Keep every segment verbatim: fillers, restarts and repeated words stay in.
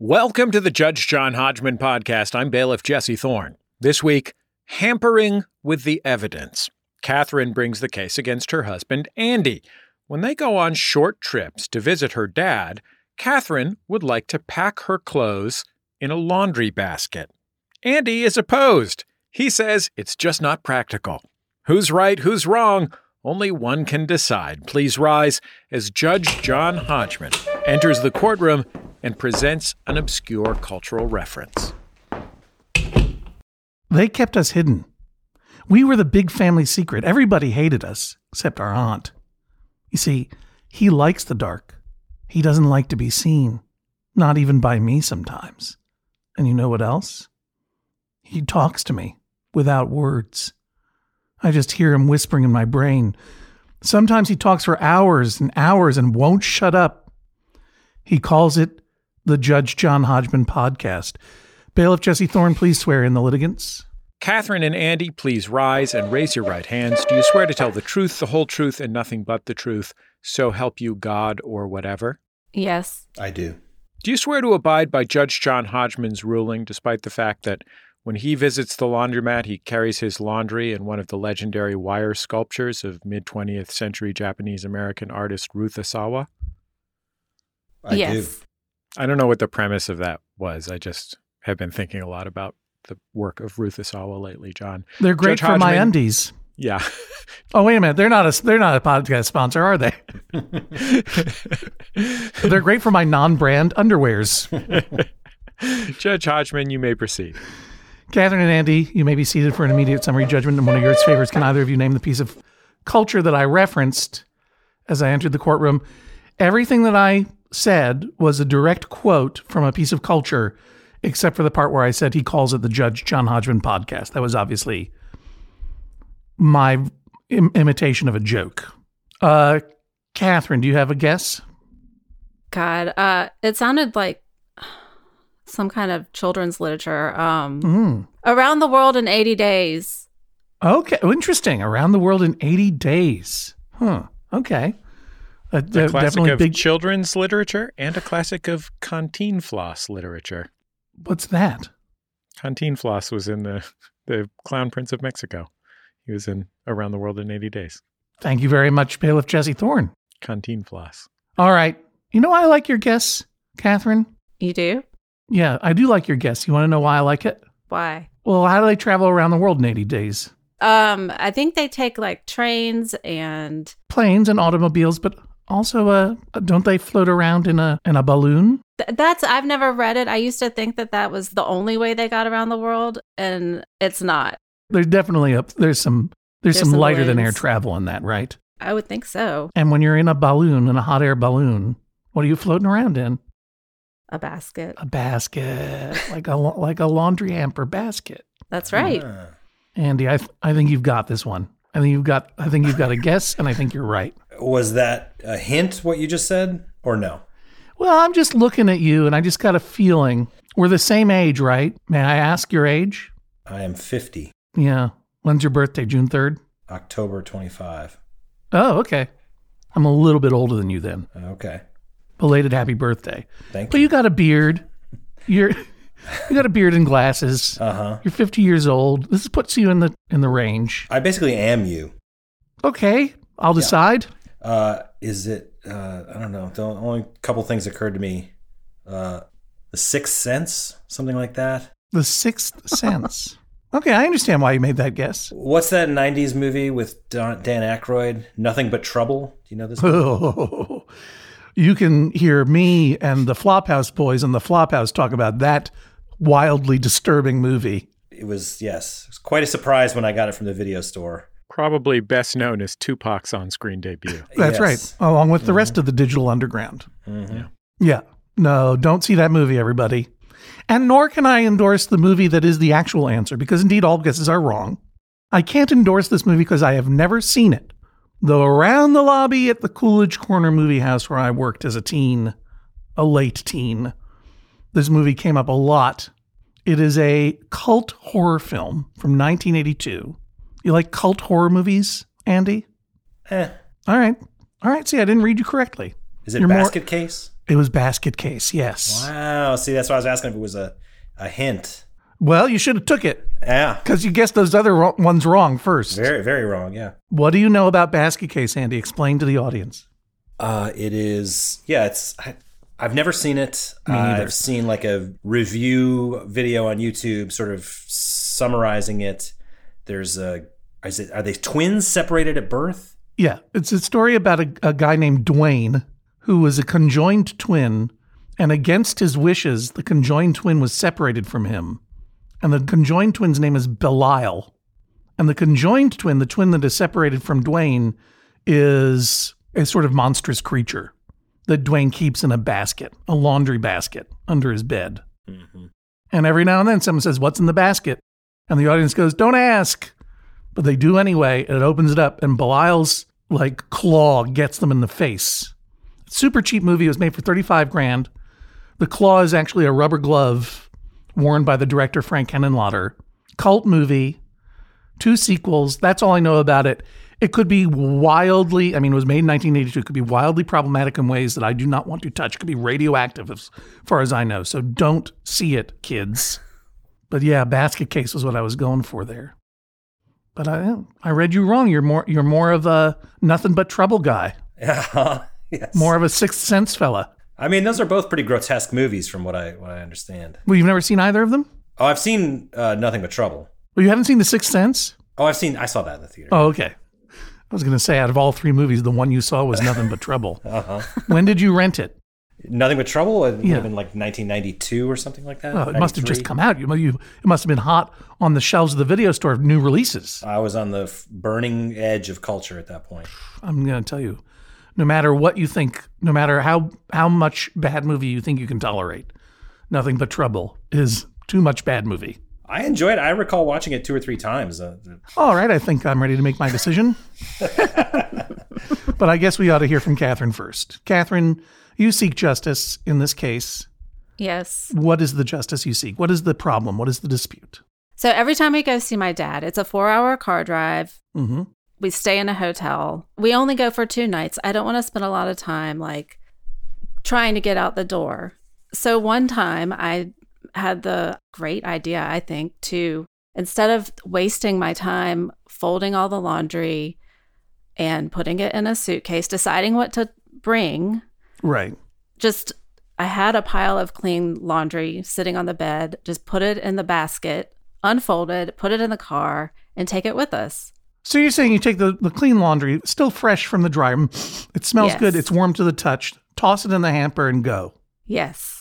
Welcome to the Judge John Hodgman podcast. I'm bailiff Jesse Thorne. This week, hampering with the evidence. Catherine brings the case against her husband, Andy. When they go on short trips to visit her dad, Catherine would like to pack her clothes in a laundry basket. Andy is opposed. He says it's just not practical. Who's right, who's wrong? Only one can decide. Please rise as Judge John Hodgman enters the courtroom and presents an obscure cultural reference. They kept us hidden. We were the big family secret. Everybody hated us, except our aunt. You see, he likes the dark. He doesn't like to be seen, not even by me sometimes. And you know what else? He talks to me without words. I just hear him whispering in my brain. Sometimes he talks for hours and hours and won't shut up. He calls it the Judge John Hodgman podcast. Bailiff Jesse Thorne, please swear in the litigants. Catherine and Andy, please rise and raise your right hands. Do you swear to tell the truth, the whole truth, and nothing but the truth, so help you God or whatever? Yes. I do. Do you swear to abide by Judge John Hodgman's ruling, despite the fact that when he visits the laundromat, he carries his laundry and one of the legendary wire sculptures of mid-twentieth century Japanese-American artist Ruth Asawa? I yes. do. I don't know what the premise of that was. I just have been thinking a lot about the work of Ruth Asawa lately, John. They're great Judge for Hodgman, my undies. Yeah. Oh, wait a minute. They're not a they're not a podcast sponsor, are they? They're great for my non-brand underwears. Judge Hodgman, you may proceed. Catherine and Andy, you may be seated for an immediate summary judgment in one of your favors. Can either of you name the piece of culture that I referenced as I entered the courtroom? Everything that I said was a direct quote from a piece of culture, except for the part where I said he calls it the Judge John Hodgman podcast. That was obviously my im- imitation of a joke. Uh, Catherine, do you have a guess? God, uh, it sounded like some kind of children's literature. Um, mm. Around the World in eighty days. Okay, oh, interesting. Around the World in eighty days. Huh, okay. A, a classic of big... children's literature and a classic of canteen floss literature. What's that? Canteen floss was in the, the Clown Prince of Mexico. He was in Around the World in eighty days. Thank you very much, Bailiff Jesse Thorne. Canteen floss. All right. You know I like your guess, Catherine? You do? Yeah, I do like your guess. You want to know why I like it? Why? Well, how do they travel around the world in eighty days? Um, I think they take like trains and... planes and automobiles, but also uh, don't they float around in a in a balloon? Th- that's, I've never read it. I used to think that that was the only way they got around the world, and it's not. There's definitely, a, there's some, there's, there's some, some lighter balloons. Than air travel in that, right? I would think so. And when you're in a balloon, in a hot air balloon, what are you floating around in? A basket. A basket, like a like a laundry hamper basket. That's right, yeah. Andy. I th- I think you've got this one. I think you've got. I think you've got a guess, and I think you're right. Was that a hint? What you just said, or no? Well, I'm just looking at you, and I just got a feeling we're the same age, right? May I ask your age? I am fifty. Yeah. When's your birthday? June third. October twenty-fifth. Oh, okay. I'm a little bit older than you then. Okay. Belated happy birthday. Thank you. But you got a beard. You're you got a beard and glasses. Uh-huh. You're fifty years old. This puts you in the in the range. I basically am you. Okay. I'll yeah. decide. Uh, is it uh, I don't know. The only couple things occurred to me. Uh, the Sixth Sense, something like that. The Sixth Sense. Okay, I understand why you made that guess. What's that nineties movie with Don, Dan Aykroyd? Nothing But Trouble. Do you know this movie? Oh. You can hear me and the Flophouse boys in the Flophouse talk about that wildly disturbing movie. It was, yes, it was quite a surprise when I got it from the video store. Probably best known as Tupac's on-screen debut. That's yes. right, along with the mm-hmm. rest of the digital underground. Mm-hmm. Yeah. yeah, no, don't see that movie, everybody. And nor can I endorse the movie that is the actual answer, because indeed all guesses are wrong. I can't endorse this movie because I have never seen it. Though around the lobby at the Coolidge Corner movie house where I worked as a teen, a late teen, this movie came up a lot. It is a cult horror film from nineteen eighty-two. You like cult horror movies, Andy? Eh. All right. All right. See, I didn't read you correctly. Is it You're Basket more... Case? It was Basket Case, yes. Wow. See, that's why I was asking if it was a, a hint. Well, you should have took it. Yeah. Because you guessed those other ro- ones wrong first. Very, very wrong, yeah. What do you know about Basket Case, Andy? Explain to the audience. Uh, it is, yeah, it's, I, I've never seen it. Me neither. I've seen like a review video on YouTube sort of summarizing it. There's a, is it, are they twins separated at birth? Yeah. It's a story about a, a guy named Duane who was a conjoined twin, and against his wishes, the conjoined twin was separated from him. And the conjoined twin's name is Belial. And the conjoined twin, the twin that is separated from Duane, is a sort of monstrous creature that Duane keeps in a basket, a laundry basket, under his bed. Mm-hmm. And every now and then someone says, "What's in the basket?" And the audience goes, "Don't ask." But they do anyway, and it opens it up, and Belial's like claw gets them in the face. Super cheap movie. It was made for thirty-five grand. The claw is actually a rubber glove worn by the director Frank Henenlotter. Cult movie, two sequels. That's all I know about it. It could be wildly, I mean, it was made in nineteen eighty-two. It could be wildly problematic in ways that I do not want to touch. It could be radioactive as far as I know. So don't see it, kids. But yeah, Basket Case was what I was going for there. But I I read you wrong. You're more you're more of a nothing but trouble guy. Yeah. Yes. More of a Sixth Sense fella. I mean, those are both pretty grotesque movies from what I what I understand. Well, you've never seen either of them? Oh, I've seen uh, Nothing But Trouble. Well, you haven't seen The Sixth Sense? Oh, I've seen, I saw that in the theater. Oh, okay. I was going to say, out of all three movies, the one you saw was Nothing But Trouble. Uh-huh. When did you rent it? Nothing But Trouble? It yeah. would have been like nineteen ninety-two or something like that. Oh, it must have just come out. You, you, it must have been hot on the shelves of the video store of new releases. I was on the f- burning edge of culture at that point. I'm going to tell you, no matter what you think, no matter how, how much bad movie you think you can tolerate, Nothing But Trouble is too much bad movie. I enjoyed it. I recall watching it two or three times. Uh, All right. I think I'm ready to make my decision. But I guess we ought to hear from Catherine first. Catherine, you seek justice in this case. Yes. What is the justice you seek? What is the problem? What is the dispute? So every time we go see my dad, it's a four-hour car drive. Mm-hmm. We stay in a hotel. We only go for two nights. I don't want to spend a lot of time like trying to get out the door. So one time I had the great idea, I think, to instead of wasting my time folding all the laundry and putting it in a suitcase, deciding what to bring. Right. Just, I had a pile of clean laundry sitting on the bed, just put it in the basket, unfold it, put it in the car, and take it with us. So you're saying you take the, the clean laundry, still fresh from the dryer, it smells yes. good, it's warm to the touch, toss it in the hamper and go. Yes.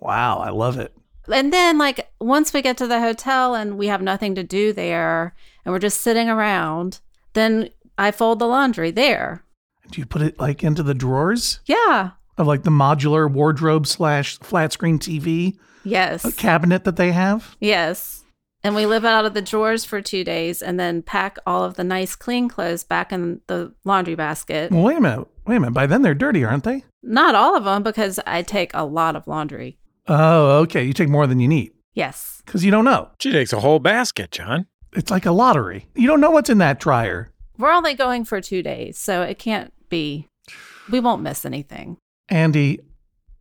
Wow, I love it. And then, like, once we get to the hotel and we have nothing to do there and we're just sitting around, then I fold the laundry there. Do you put it, like, into the drawers? Yeah. Of, like, the modular wardrobe slash flat screen T V? Yes. A cabinet that they have? Yes. And we live out of the drawers for two days and then pack all of the nice clean clothes back in the laundry basket. Well, wait a minute. Wait a minute. By then they're dirty, aren't they? Not all of them, because I take a lot of laundry. Oh, okay. You take more than you need. Yes. Because you don't know. She takes a whole basket, John. It's like a lottery. You don't know what's in that dryer. We're only going for two days, so it can't be. We won't miss anything. Andy,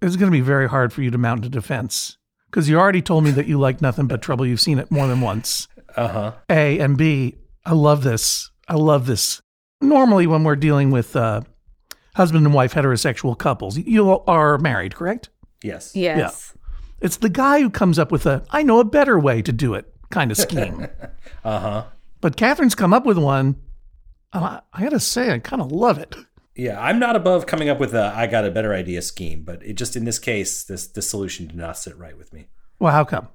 it's going to be very hard for you to mount a defense. Because you already told me that you like Nothing But Trouble. You've seen it more than once. Uh-huh. A and B, I love this. I love this. Normally when we're dealing with uh, husband and wife heterosexual couples, you are married, correct? Yes. Yes. Yeah. It's the guy who comes up with a, I know a better way to do it kind of scheme. Uh-huh. But Catherine's come up with one. I, I got to say, I kind of love it. Yeah, I'm not above coming up with a I got a better idea scheme, but it just in this case, this, this solution did not sit right with me. Well, how come?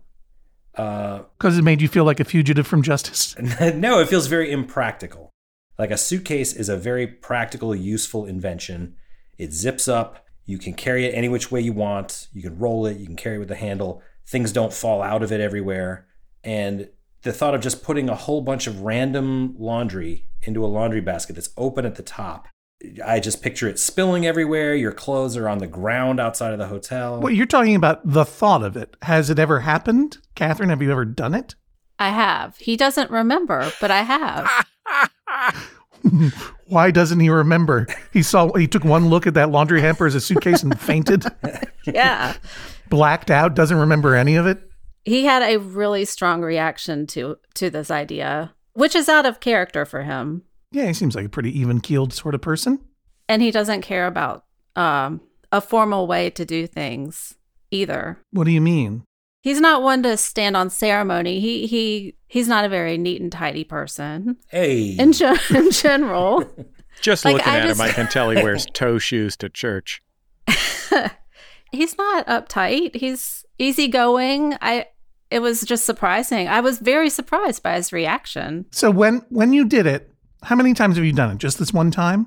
Because uh, it made you feel like a fugitive from justice? No, it feels very impractical. Like a suitcase is a very practical, useful invention. It zips up. You can carry it any which way you want. You can roll it. You can carry it with the handle. Things don't fall out of it everywhere. And the thought of just putting a whole bunch of random laundry into a laundry basket that's open at the top, I just picture it spilling everywhere. Your clothes are on the ground outside of the hotel. Well, you're talking about the thought of it. Has it ever happened? Catherine, have you ever done it? I have. He doesn't remember, but I have. Why doesn't he remember? He saw. He took one look at that laundry hamper as a suitcase and fainted. Yeah. Blacked out, doesn't remember any of it. He had a really strong reaction to to this idea, which is out of character for him. Yeah, he seems like a pretty even-keeled sort of person. And he doesn't care about um, a formal way to do things either. What do you mean? He's not one to stand on ceremony. He he he's not a very neat and tidy person. Hey, in, ge- in general, just like, looking I at just... him, I can tell he wears toe shoes to church. He's not uptight. He's easygoing. I. It was just surprising. I was very surprised by his reaction. So when when you did it, how many times have you done it? Just this one time?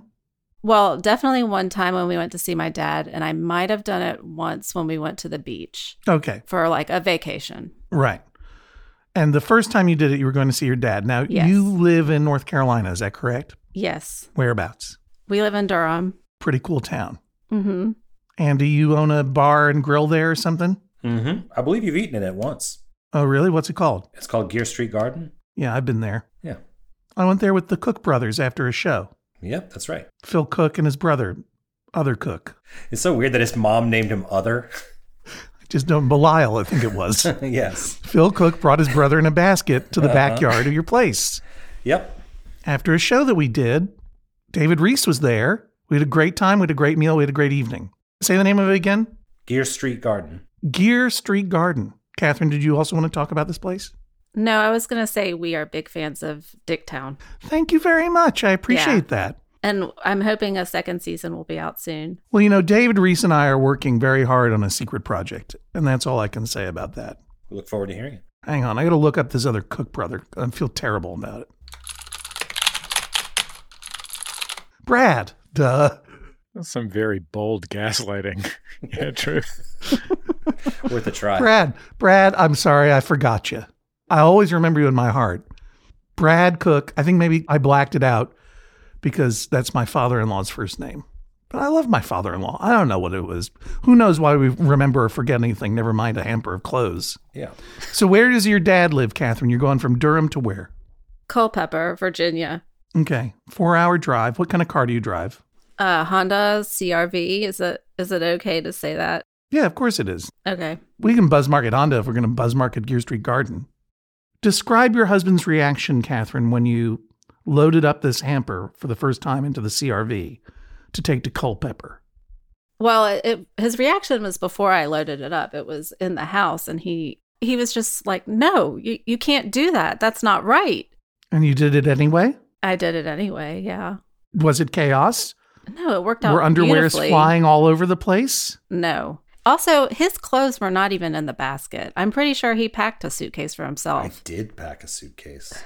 Well, definitely one time when we went to see my dad, and I might have done it once when we went to the beach. Okay. For like a vacation. Right. And the first time you did it, you were going to see your dad. Now, yes. You live in North Carolina, is that correct? Yes. Whereabouts? We live in Durham. Pretty cool town. Mm-hmm. And do you own a bar and grill there or something? Mm-hmm. I believe you've eaten it at once. Oh, really? What's it called? It's called Gear Street Garden. Yeah, I've been there. Yeah. I went there with the Cook brothers after a show. Yep, that's right. Phil Cook and his brother, Other Cook. It's so weird that his mom named him Other. I just don't, Belial, I think it was. Yes. Phil Cook brought his brother in a basket to the uh-huh. backyard of your place. Yep. After a show that we did, David Reese was there. We had a great time. We had a great meal. We had a great evening. Say the name of it again. Gear Street Garden. Gear Street Garden. Catherine, did you also want to talk about this place? No, I was going to say we are big fans of Dicktown. Thank you very much. I appreciate yeah. that. And I'm hoping a second season will be out soon. Well, you know, David Reese and I are working very hard on a secret project, and that's all I can say about that. We look forward to hearing it. Hang on. I got to look up this Other Cook brother. I feel terrible about it. Brad. Duh. That's some very bold gaslighting. Yeah, true. Worth a try. Brad. Brad, I'm sorry. I forgot you. I always remember you in my heart. Brad Cook, I think maybe I blacked it out because that's my father-in-law's first name. But I love my father-in-law. I don't know what it was. Who knows why we remember or forget anything, never mind a hamper of clothes. Yeah. So where does your dad live, Catherine? You're going from Durham to where? Culpeper, Virginia. Okay. Four-hour drive. What kind of car do you drive? Uh, Honda C R V. Is it, is it okay to say that? Yeah, of course it is. Okay. We can buzz market Honda if we're going to buzz market Gear Street Garden. Describe your husband's reaction, Catherine, when you loaded up this hamper for the first time into the C R V to take to Culpeper. Well, it, it, his reaction was before I loaded it up. It was in the house, and he he was just like, no, you, you can't do that. That's not right. And you did it anyway? I did it anyway, yeah. Was it chaos? No, it worked out beautifully. Were underwears flying all over the place? No. Also, his clothes were not even in the basket. I'm pretty sure he packed a suitcase for himself. I did pack a suitcase.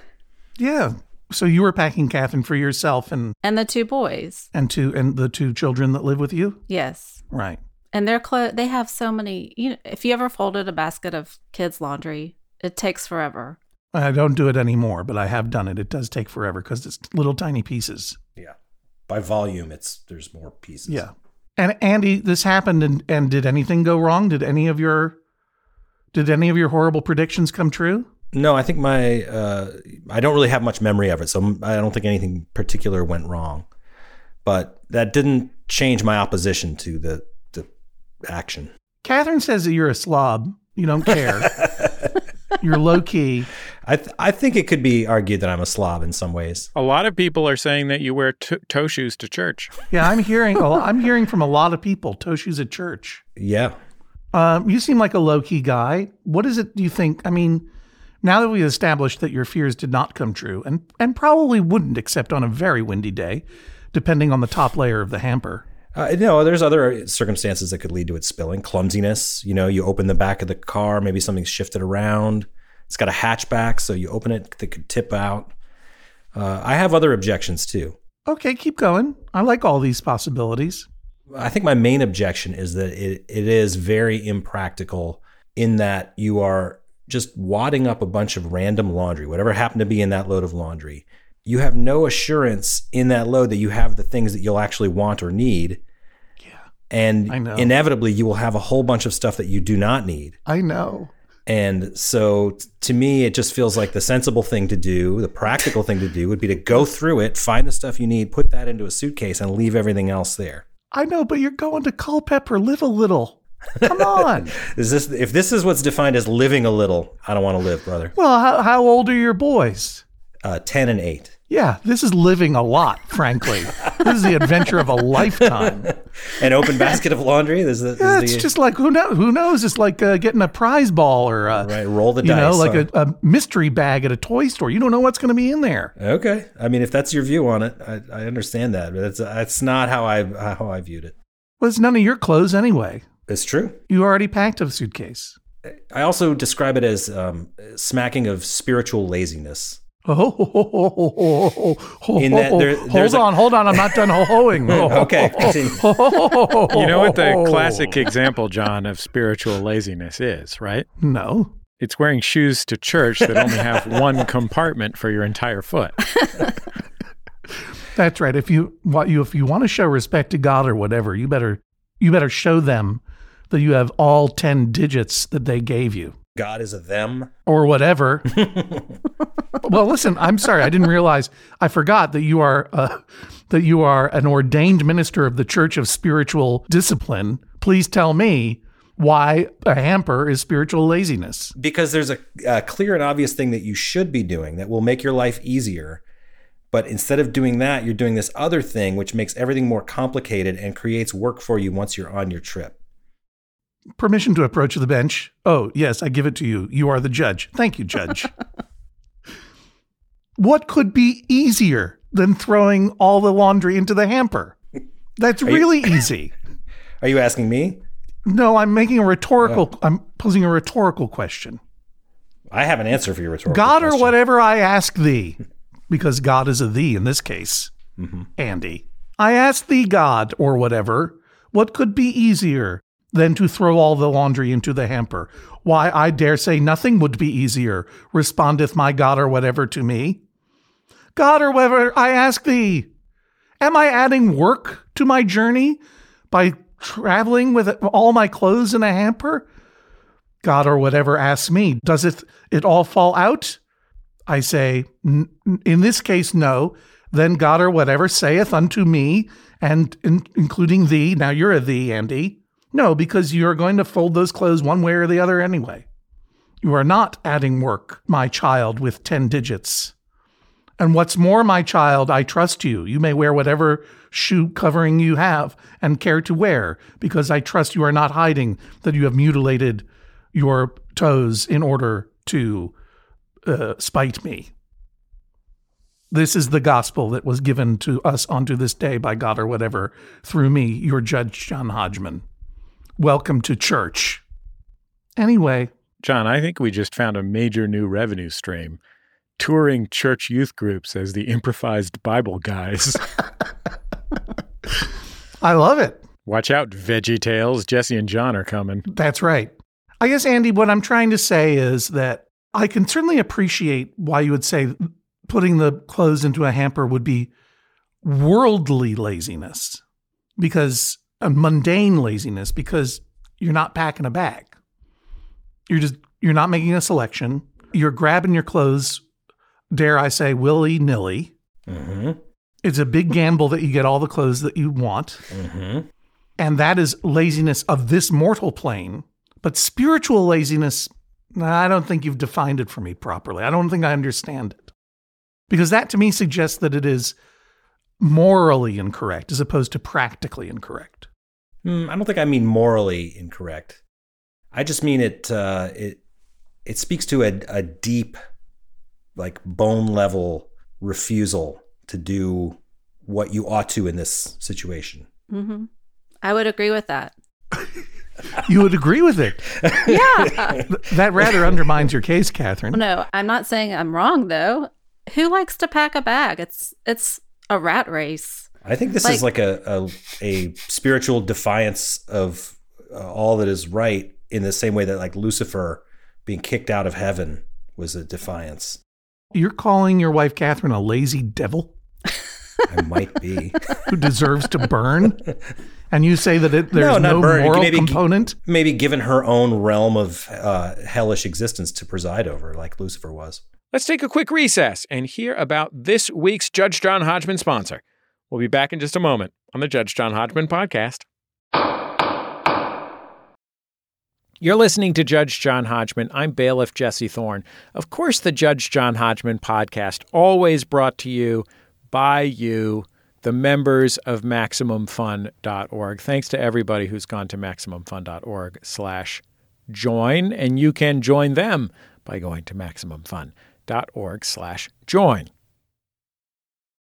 Yeah. So you were packing, Catherine, for yourself and... And the two boys. And two and the two children that live with you? Yes. Right. And their clothes, they have so many... You know, if you ever folded a basket of kids' laundry, it takes forever. I don't do it anymore, but I have done it. It does take forever because it's little tiny pieces. Yeah. By volume, it's there's more pieces. Yeah. And Andy, this happened, and, and did anything go wrong? Did any of your, did any of your horrible predictions come true? No, I think my, uh, I don't really have much memory of it, so I don't think anything particular went wrong. But that didn't change my opposition to the the action. Catherine says that you're a slob. You don't care. You're low key. I th- I think it could be argued that I'm a slob in some ways. A lot of people are saying that you wear to- toe shoes to church. Yeah, I'm hearing a, I'm hearing from a lot of people toe shoes at church. Yeah. Um, you seem like a low key guy. What is it? Do you think? I mean, now that we've established that your fears did not come true, and and probably wouldn't, except on a very windy day, depending on the top layer of the hamper. Uh, no, there's other circumstances that could lead to it spilling. Clumsiness, you know, you open the back of the car, maybe something's shifted around. It's got a hatchback, so you open it, that could tip out. Uh, I have other objections, too. Okay, keep going. I like all these possibilities. I think my main objection is that it, it is very impractical in that you are just wadding up a bunch of random laundry, whatever happened to be in that load of laundry. You have no assurance in that load that you have the things that you'll actually want or need. And inevitably, you will have a whole bunch of stuff that you do not need. I know. And so to me, it just feels like the sensible thing to do, the practical thing to do would be to go through it, find the stuff you need, put that into a suitcase and leave everything else there. I know, but you're going to Culpeper. Live a little. Come on. Is this, if this is what's defined as living a little, I don't want to live, brother. Well, how, how old are your boys? Uh, ten and eight. Yeah, this is living a lot, frankly. This is the adventure of a lifetime. An open basket of laundry? This is, this yeah, it's the, just like, who knows? Who knows? It's like uh, getting a prize ball or a, right, roll the you dice, know, like huh? a, a mystery bag at a toy store. You don't know what's going to be in there. Okay. I mean, if that's your view on it, I, I understand that. But that's, that's not how I, how I viewed it. Well, it's none of your clothes anyway. It's true. You already packed a suitcase. I also describe it as um, smacking of spiritual laziness. Oh, oh, oh, oh, oh, oh. In that there, hold on, a... hold on. I'm not done ho-hoing. Oh, okay. You know what the classic example, John, of spiritual laziness is, right? No. It's wearing shoes to church that only have one compartment for your entire foot. That's right. If you want you if you want to show respect to God or whatever, you better you better show them that you have all ten digits that they gave you. God is a them. Or whatever. Well, listen, I'm sorry. I didn't realize. I forgot that you are uh, that you are an ordained minister of the Church of Spiritual Discipline. Please tell me why a hamper is spiritual laziness. Because there's a, a clear and obvious thing that you should be doing that will make your life easier. But instead of doing that, you're doing this other thing, which makes everything more complicated and creates work for you once you're on your trip. Permission to approach the bench. Oh, yes, I give it to you. You are the judge. Thank you, Judge. What could be easier than throwing all the laundry into the hamper? That's are really you, easy. Are you asking me? No, I'm making a rhetorical, oh. I'm posing a rhetorical question. I have an answer for your rhetorical God question. God or whatever I ask thee, because God is a thee in this case, mm-hmm. Andy. I ask thee, God or whatever, what could be easier than to throw all the laundry into the hamper? Why, I dare say nothing would be easier, respondeth my God or whatever to me. God or whatever, I ask thee, am I adding work to my journey by traveling with all my clothes in a hamper? God or whatever asks me, does it, it all fall out? I say, n- in this case, no. Then God or whatever saith unto me, and in- including thee, now you're a thee, Andy. No, because you're going to fold those clothes one way or the other anyway. You are not adding work, my child, with ten digits. And what's more, my child, I trust you. You may wear whatever shoe covering you have and care to wear, because I trust you are not hiding that you have mutilated your toes in order to uh, spite me. This is the gospel that was given to us unto this day by God or whatever, through me, your Judge John Hodgman. Welcome to church. Anyway. John, I think we just found a major new revenue stream. Touring church youth groups as the improvised Bible guys. I love it. Watch out, Veggie Tales. Jesse and John are coming. That's right. I guess, Andy, what I'm trying to say is that I can certainly appreciate why you would say putting the clothes into a hamper would be worldly laziness. Because... a mundane laziness, because you're not packing a bag. You're just, you're not making a selection. You're grabbing your clothes, dare I say, willy-nilly. Mm-hmm. It's a big gamble that you get all the clothes that you want. Mm-hmm. And that is laziness of this mortal plane. But spiritual laziness, I don't think you've defined it for me properly. I don't think I understand it. Because that to me suggests that it is morally incorrect as opposed to practically incorrect. I don't think I mean morally incorrect. I just mean it. Uh, it it speaks to a, a deep, like bone level refusal to do what you ought to in this situation. Mm-hmm. I would agree with that. You would agree with it. Yeah. That rather undermines your case, Catherine. No, I'm not saying I'm wrong though. Who likes to pack a bag? It's it's a rat race. I think this like, is like a, a a spiritual defiance of uh, all that is right, in the same way that like Lucifer being kicked out of heaven was a defiance. You're calling your wife, Catherine, a lazy devil? I might be. Who deserves to burn? And you say that it, there's no, no moral maybe, component? Maybe given her own realm of uh, hellish existence to preside over, like Lucifer was. Let's take a quick recess and hear about this week's Judge John Hodgman sponsor. We'll be back in just a moment on the Judge John Hodgman podcast. You're listening to Judge John Hodgman. I'm bailiff Jesse Thorne. Of course, the Judge John Hodgman podcast, always brought to you by you, the members of Maximum Fun dot org. Thanks to everybody who's gone to Maximum Fun dot org slash join, and you can join them by going to Maximum Fun dot org slash join.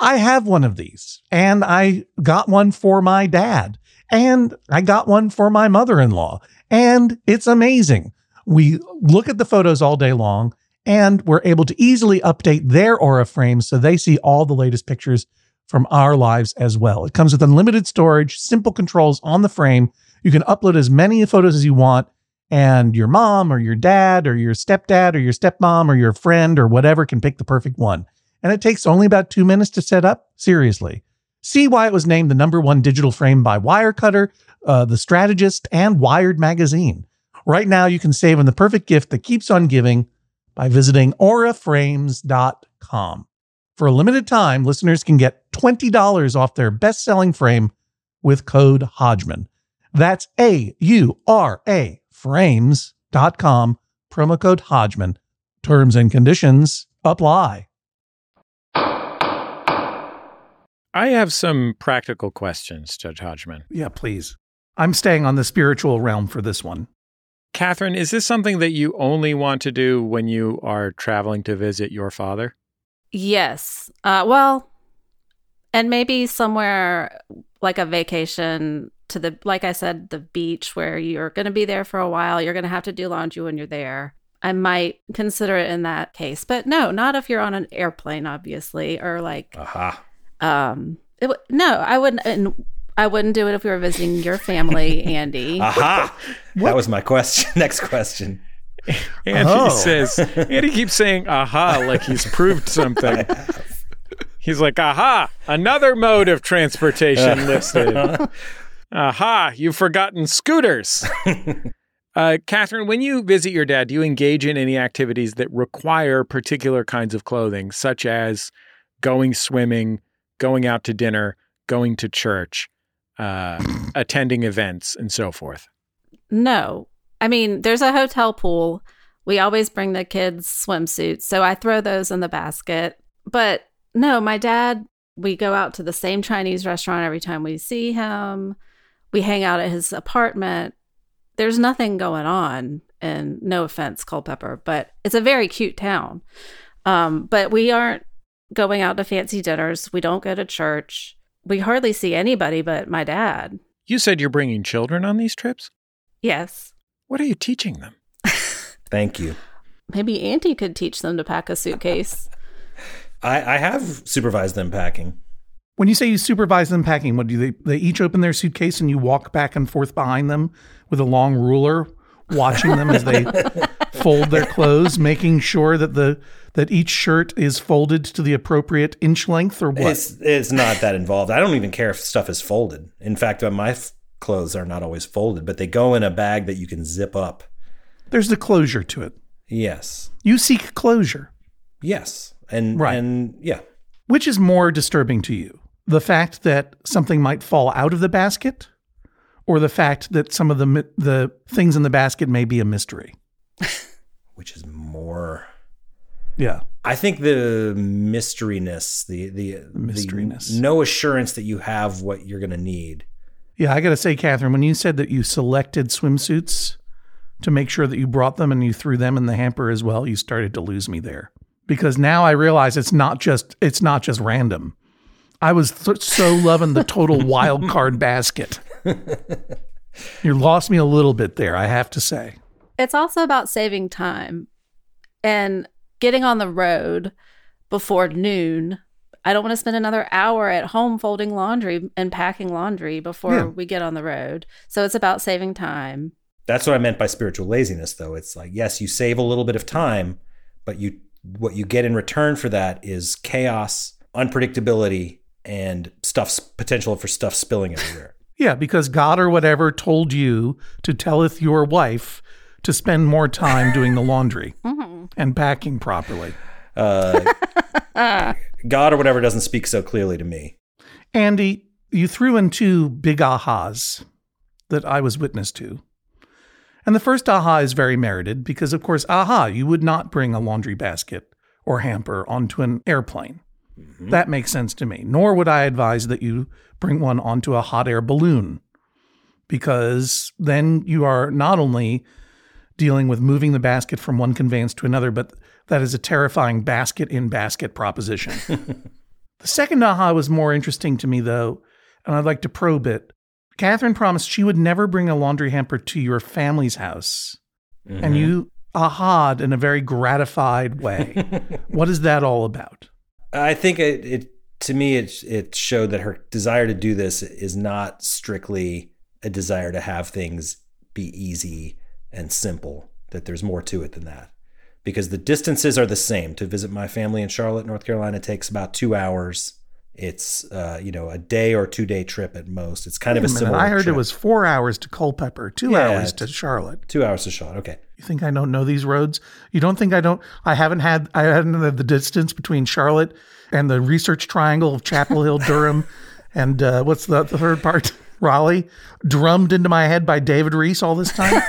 I have one of these, and I got one for my dad, and I got one for my mother-in-law, and it's amazing. We look at the photos all day long, and we're able to easily update their Aura frames so they see all the latest pictures from our lives as well. It comes with unlimited storage, simple controls on the frame. You can upload as many photos as you want, and your mom or your dad or your stepdad or your stepmom or your friend or whatever can pick the perfect one. And it takes only about two minutes to set up. Seriously. See why it was named the number one digital frame by Wirecutter, uh, The Strategist, and Wired Magazine. Right now, you can save on the perfect gift that keeps on giving by visiting aura frames dot com. For a limited time, listeners can get twenty dollars off their best-selling frame with code Hodgman. That's A U R A frames dot com, promo code Hodgman. Terms and conditions apply. I have some practical questions, Judge Hodgman. Yeah, please. I'm staying on the spiritual realm for this one. Catherine, is this something that you only want to do when you are traveling to visit your father? Yes. Uh, well, and maybe somewhere like a vacation to the, like I said, the beach where you're going to be there for a while. You're going to have to do laundry when you're there. I might consider it in that case. But no, not if you're on an airplane, obviously, or like... Aha. Um. It, no, I wouldn't... And, I wouldn't do it if we were visiting your family, Andy. Aha! What? That was my question. Next question. Andy oh. says, Andy keeps saying aha like he's proved something. He's like, aha, another mode of transportation listed. Aha, you've forgotten scooters. uh, Catherine, when you visit your dad, do you engage in any activities that require particular kinds of clothing, such as going swimming, going out to dinner, going to church? Uh, attending events and so forth? No. I mean, there's a hotel pool. We always bring the kids swimsuits, so I throw those in the basket. But no, my dad, we go out to the same Chinese restaurant every time we see him. We hang out at his apartment. There's nothing going on and no offense, Culpeper, but it's a very cute town. Um, but we aren't going out to fancy dinners. We don't go to church. We hardly see anybody but my dad. You said you're bringing children on these trips? Yes. What are you teaching them? Thank you. Maybe Auntie could teach them to pack a suitcase. I, I have supervised them packing. When you say you supervise them packing, what do they, they each open their suitcase and you walk back and forth behind them with a long ruler, watching them as they fold their clothes, making sure that the that each shirt is folded to the appropriate inch length, or what? It's, it's not that involved. I don't even care if stuff is folded. In fact, my f- clothes are not always folded, but they go in a bag that you can zip up. There's the closure to it. Yes. You seek closure. Yes. And, right. and yeah. Which is more disturbing to you? The fact that something might fall out of the basket, or the fact that some of the the things in the basket may be a mystery? Which is more... Yeah. I think the mysteryness, the, the, the mysteryness, the no assurance that you have what you're going to need. Yeah, I got to say, Catherine, when you said that you selected swimsuits to make sure that you brought them and you threw them in the hamper as well, you started to lose me there. Because now I realize it's not just it's not just random. I was th- so loving the total wild card basket. You lost me a little bit there, I have to say. It's also about saving time and getting on the road before noon. I don't want to spend another hour at home folding laundry and packing laundry before yeah. we get on the road. So it's about saving time. That's what I meant by spiritual laziness, though. It's like, yes, you save a little bit of time, but you what you get in return for that is chaos, unpredictability, and stuff's potential for stuff spilling everywhere. Yeah, because God or whatever told you to telleth your wife to spend more time doing the laundry mm-hmm. and packing properly. Uh, God or whatever doesn't speak so clearly to me. Andy, you threw in two big ahas that I was witness to. And the first aha is very merited because, of course, aha, you would not bring a laundry basket or hamper onto an airplane. Mm-hmm. That makes sense to me. Nor would I advise that you bring one onto a hot air balloon, because then you are not only dealing with moving the basket from one conveyance to another, but that is a terrifying basket-in-basket proposition. The second aha was more interesting to me, though, and I'd like to probe it. Catherine promised she would never bring a laundry hamper to your family's house, mm-hmm. and you ahaed in a very gratified way. What is that all about? I think it, it to me, it, it showed that her desire to do this is not strictly a desire to have things be easy and simple, that there's more to it than that. Because the distances are the same. To visit my family in Charlotte, North Carolina takes about two hours. It's, uh, you know, a day or two day trip at most. It's kind Wait of a, a similar I heard trip. It was four hours to Culpeper, two yeah, hours to Charlotte. Two hours to Charlotte. Okay. You think I don't know these roads? You don't think I don't, I haven't had, I haven't had the distance between Charlotte and the Research Triangle of Chapel Hill, Durham, and uh, what's the, the third part? Raleigh, drummed into my head by David Reese all this time?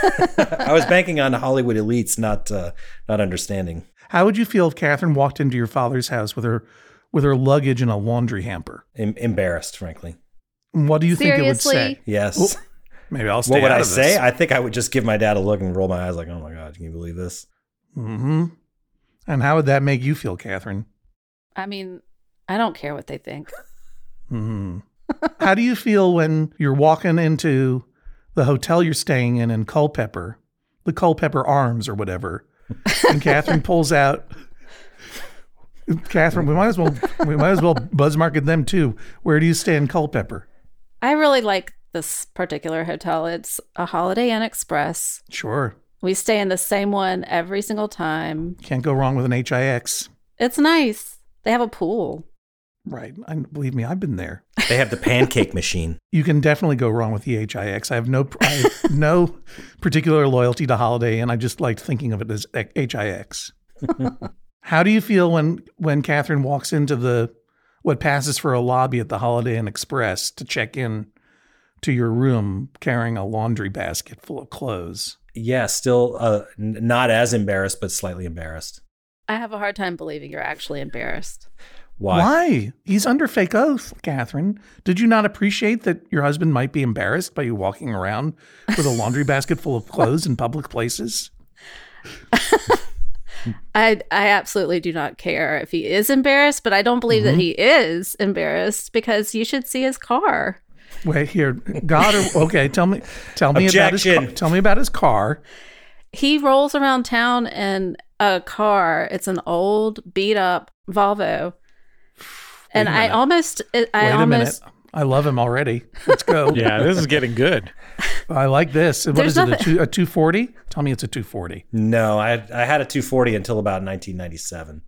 I was banking on Hollywood elites, not, uh, not understanding. How would you feel if Catherine walked into your father's house with her with her luggage in a laundry hamper? Em- embarrassed, frankly. What do you Seriously? think it would say? Yes. Well, maybe I'll stay What would out I of say? This. I think I would just give my dad a look and roll my eyes like, oh my God, can you believe this? Mm-hmm. And how would that make you feel, Catherine? I mean, I don't care what they think. Mm-hmm. How do you feel when you're walking into the hotel you're staying in in Culpeper, the Culpeper Arms or whatever, and Catherine pulls out... Catherine, we might as well we might as well buzz market them too. Where do you stay in Culpeper? I really like this particular hotel. It's a Holiday Inn Express. Sure. We stay in the same one every single time. Can't go wrong with an H I X. It's nice. They have a pool. Right. I, believe me, I've been there. They have the pancake machine. You can definitely go wrong with the H I X. I have no I have no particular loyalty to Holiday Inn. I just liked thinking of it as H I X. How do you feel when, when Catherine walks into the what passes for a lobby at the Holiday Inn Express to check in to your room carrying a laundry basket full of clothes? Yeah, still uh, n- not as embarrassed, but slightly embarrassed. I have a hard time believing you're actually embarrassed. Why? Why? He's under fake oath, Catherine. Did you not appreciate that your husband might be embarrassed by you walking around with a laundry basket full of clothes in public places? I I absolutely do not care if he is embarrassed, but I don't believe mm-hmm. that he is embarrassed, because you should see his car. Wait here, God. Or, okay, tell me, tell me Objection. about his. Tell me about his car. He rolls around town in a car. It's an old, beat up Volvo, and I almost, I Wait almost. A minute. I love him already. Let's go. Yeah, this is getting good. I like this. What There's is nothing. It, a two forty? Tell me it's a two forty. No, I I had a two forty until about nineteen ninety-seven.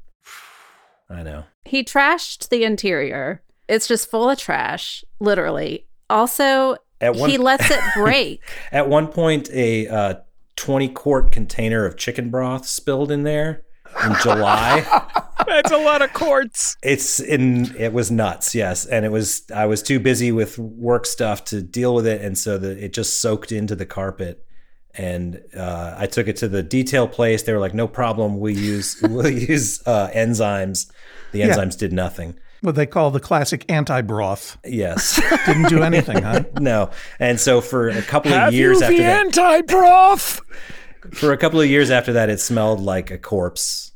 I know. He trashed the interior. It's just full of trash, literally. Also, at one, he lets it break. At one point, a uh, twenty-quart container of chicken broth spilled in there in July. That's a lot of quarts. It's in. It was nuts. Yes, and it was. I was too busy with work stuff to deal with it, and so that it just soaked into the carpet. And uh, I took it to the detail place. They were like, "No problem. We use we'll use uh, enzymes." The enzymes yeah. did nothing. What they call the classic anti-broth. Yes, didn't do anything, huh? No. And so for a couple of Have years you after the that, anti-broth. For a couple of years after that, it smelled like a corpse.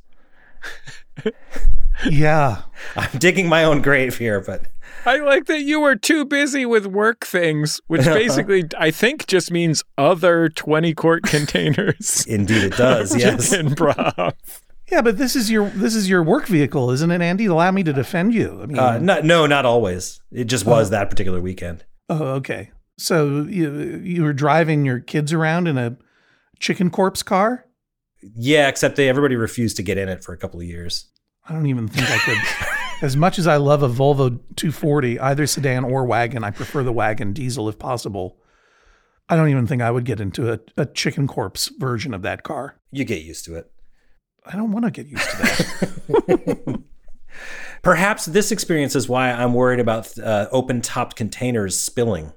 Yeah. I'm digging my own grave here, but I like that you were too busy with work things, which basically I think just means other twenty-quart containers. Indeed it does, yes. Chicken broth. Yeah, but this is your this is your work vehicle, isn't it, Andy? Allow me to defend you. I mean, uh, not, no, not always. It just was oh. that particular weekend. Oh, okay. So you you were driving your kids around in a chicken corpse car? Yeah, except they everybody refused to get in it for a couple of years. I don't even think I could. As much as I love a Volvo two forty, either sedan or wagon, I prefer the wagon diesel if possible. I don't even think I would get into a, a chicken corpse version of that car. You get used to it. I don't want to get used to that. Perhaps this experience is why I'm worried about uh, open-topped containers spilling.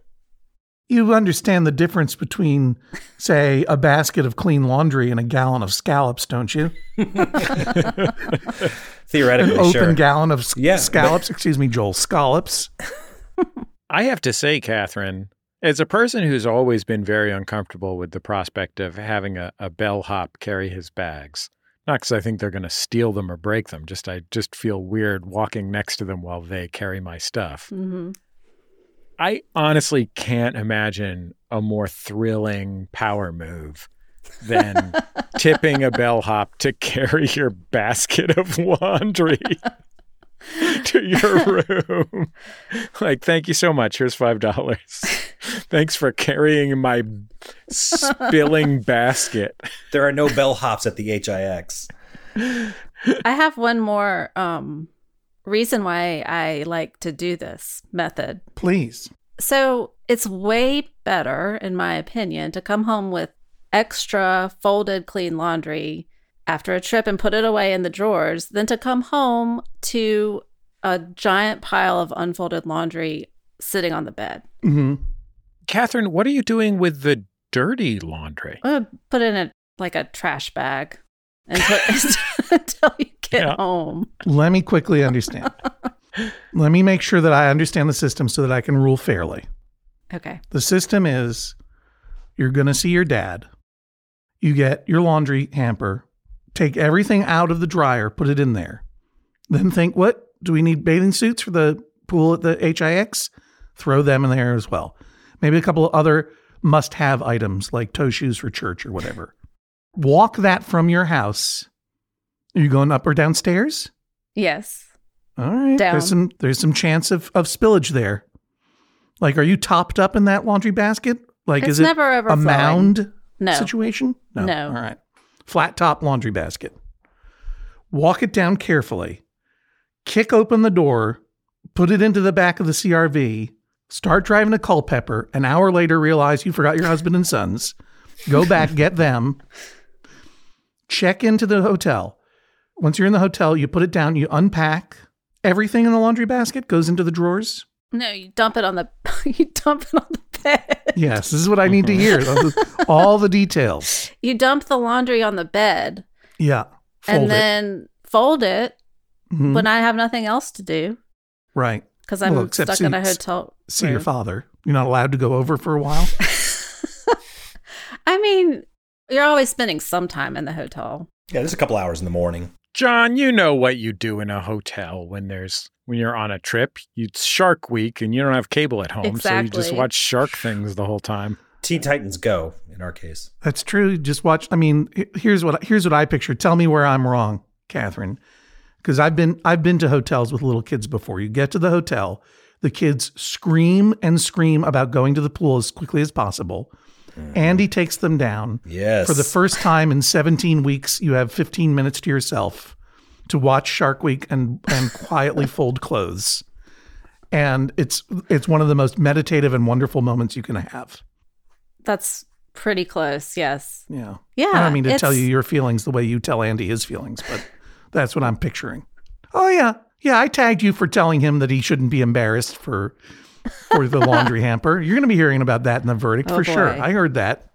You understand the difference between, say, a basket of clean laundry and a gallon of scallops, don't you? Theoretically, An sure. An open gallon of sc- yeah, scallops. But- excuse me, Joel, scallops. I have to say, Catherine, as a person who's always been very uncomfortable with the prospect of having a, a bellhop carry his bags, not because I think they're going to steal them or break them, just I just feel weird walking next to them while they carry my stuff. Mm-hmm. I honestly can't imagine a more thrilling power move than tipping a bellhop to carry your basket of laundry to your room. Like, thank you so much. Here's five dollars. Thanks for carrying my spilling basket. There are no bellhops at the H I X. I have one more um reason why I like to do this method. Please. So it's way better, in my opinion, to come home with extra folded clean laundry after a trip and put it away in the drawers than to come home to a giant pile of unfolded laundry sitting on the bed. Mm-hmm. Catherine, what are you doing with the dirty laundry? Uh, put in a like a trash bag until, until you get yeah. home. Let me quickly understand. Let me make sure that I understand the system so that I can rule fairly. Okay. The system is you're going to see your dad. You get your laundry hamper. Take everything out of the dryer. Put it in there. Then think, what? Do we need bathing suits for the pool at the H I X? Throw them in there as well. Maybe a couple of other must-have items like toe shoes for church or whatever. Walk that from your house. Are you going up or downstairs? Yes. All right. Down. There's some there's some chance of, of spillage there. Like, are you topped up in that laundry basket? Like, it's is it a mound no. situation? No. No. All right. Flat top laundry basket. Walk it down carefully. Kick open the door. Put it into the back of the C R V. Start driving to Culpeper. An hour later, realize you forgot your husband and sons. Go back, get them. Check into the hotel. Once you're in the hotel, you put it down, you unpack. Everything in the laundry basket goes into the drawers. No, you dump it on the you dump it on the bed. Yes, this is what I need to hear. All the details. You dump the laundry on the bed. Yeah. And then it. fold it mm-hmm. when I have nothing else to do. Right. Because I'm well, stuck see, in a hotel. See room. Your father. You're not allowed to go over for a while. I mean, You're always spending some time in the hotel. Yeah, there's a couple hours in the morning. John, you know what you do in a hotel when there's when you're on a trip. It's Shark Week and you don't have cable at home, exactly. So you just watch shark things the whole time. Teen Titans Go, in our case. That's true. Just watch. I mean, here's what here's what I picture. Tell me where I'm wrong, Catherine, because I've been I've been to hotels with little kids before. You get to the hotel, the kids scream and scream about going to the pool as quickly as possible. Mm. Andy takes them down. Yes. For the first time in seventeen weeks, you have fifteen minutes to yourself to watch Shark Week and, and quietly fold clothes. And it's it's one of the most meditative and wonderful moments you can have. That's pretty close, yes. Yeah. Yeah. I don't mean to tell you your feelings the way you tell Andy his feelings, but that's what I'm picturing. Oh, yeah. Yeah, I tagged you for telling him that he shouldn't be embarrassed for... or the laundry hamper. You're going to be hearing about that in the verdict oh, for boy. Sure. I heard that.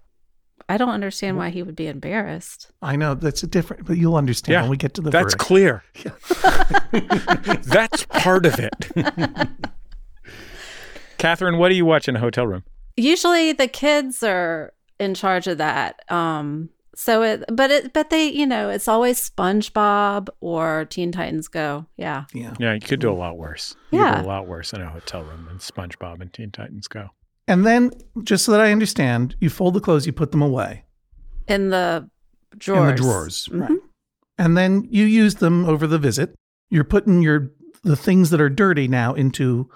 I don't understand why he would be embarrassed. I know. That's a different, but you'll understand yeah, when we get to the that's verdict. That's clear. Yeah. That's part of it. Catherine, what do you watch in a hotel room? Usually the kids are in charge of that. Um, so, it, but it, but they, you know, it's always SpongeBob or Teen Titans Go. Yeah. Yeah. Yeah. You could do a lot worse. You yeah. could do a lot worse in a hotel room than SpongeBob and Teen Titans Go. And then, just so that I understand, you fold the clothes, you put them away. In the drawers. In the drawers. Mm-hmm. Right. And then you use them over the visit. You're putting your the things that are dirty now into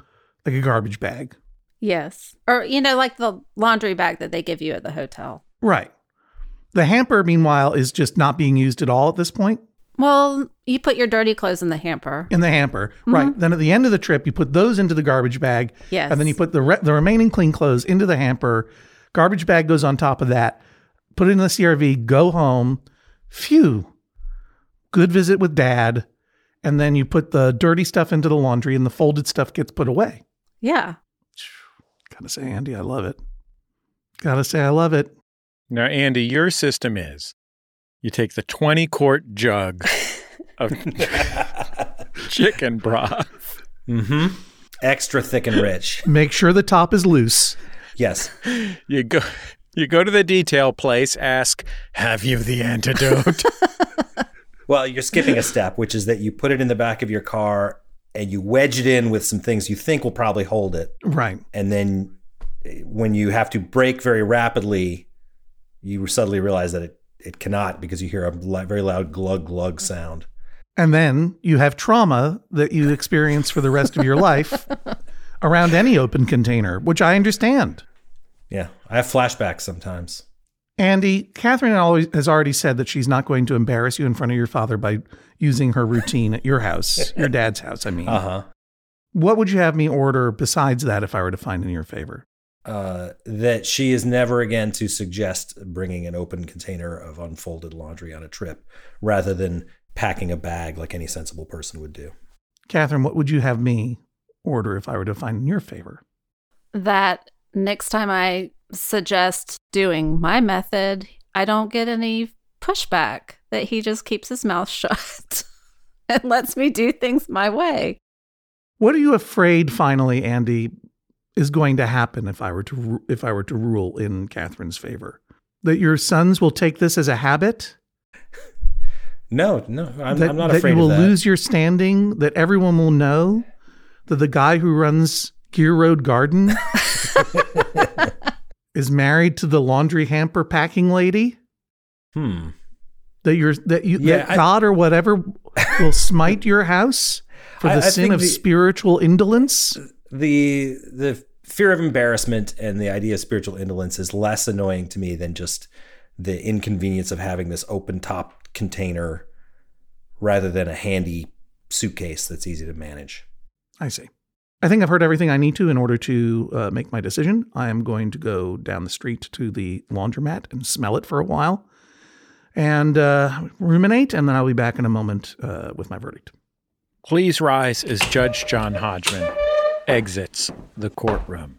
like a garbage bag. Yes. Or, you know, like the laundry bag that they give you at the hotel. Right. The hamper, meanwhile, is just not being used at all at this point? Well, you put your dirty clothes in the hamper. In the hamper, mm-hmm. right. Then at the end of the trip, you put those into the garbage bag. Yes. And then you put the re- the remaining clean clothes into the hamper. Garbage bag goes on top of that. Put it in the C R V. Go home. Phew. Good visit with Dad. And then you put the dirty stuff into the laundry and the folded stuff gets put away. Yeah. Gotta say, Andy, I love it. Gotta say, I love it. Now, Andy, your system is you take the twenty-quart jug of chicken broth. Mm-hmm. Extra thick and rich. Make sure the top is loose. Yes. You go You go to the detail place, ask, have you the antidote? Well, you're skipping a step, which is that you put it in the back of your car and you wedge it in with some things you think will probably hold it. Right. And then when you have to brake very rapidly... you suddenly realize that it, it cannot because you hear a li- very loud glug, glug sound. And then you have trauma that you experience for the rest of your life around any open container, which I understand. Yeah, I have flashbacks sometimes. Andy, Catherine always, has already said that she's not going to embarrass you in front of your father by using her routine at your house, your dad's house, I mean. Uh-huh. What would you have me order besides that if I were to find in your favor? Uh, that she is never again to suggest bringing an open container of unfolded laundry on a trip rather than packing a bag like any sensible person would do. Catherine, what would you have me order if I were to find in your favor? That next time I suggest doing my method, I don't get any pushback, that he just keeps his mouth shut and lets me do things my way. What are you afraid, finally, Andy, is going to happen if I were to if I were to rule in Catherine's favor? That your sons will take this as a habit? No, no, I'm, that, I'm not that afraid of that. That you will lose your standing, that everyone will know, that the guy who runs Gear Road Garden is married to the laundry hamper packing lady? Hmm. That you're that you yeah, that I, God or whatever will smite your house for the I, I sin of the, spiritual indolence? The the fear of embarrassment and the idea of spiritual indolence is less annoying to me than just the inconvenience of having this open-top container rather than a handy suitcase that's easy to manage. I see. I think I've heard everything I need to in order to uh, make my decision. I am going to go down the street to the laundromat and smell it for a while and uh, ruminate, and then I'll be back in a moment uh, with my verdict. Please rise as Judge John Hodgman exits the courtroom.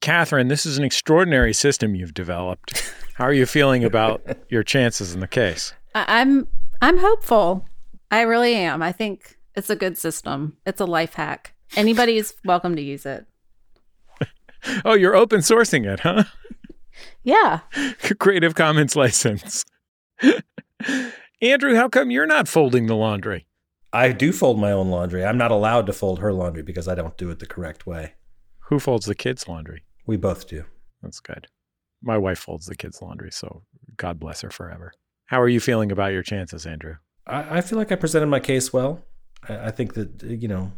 Catherine, this is an extraordinary system you've developed. How are you feeling about your chances in the case? I'm I'm hopeful. I really am. I think it's a good system. It's a life hack. Anybody's welcome to use it. Oh, you're open sourcing it, huh? Yeah. Creative Commons license. Andrew, how come you're not folding the laundry? I do fold my own laundry. I'm not allowed to fold her laundry because I don't do it the correct way. Who folds the kids' laundry? We both do. That's good. My wife folds the kids' laundry, so God bless her forever. How are you feeling about your chances, Andrew? I, I feel like I presented my case well. I, I think that, you know,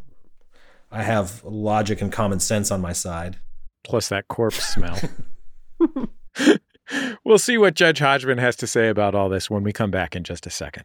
I have logic and common sense on my side. Plus that corpse smell. We'll see what Judge Hodgman has to say about all this when we come back in just a second.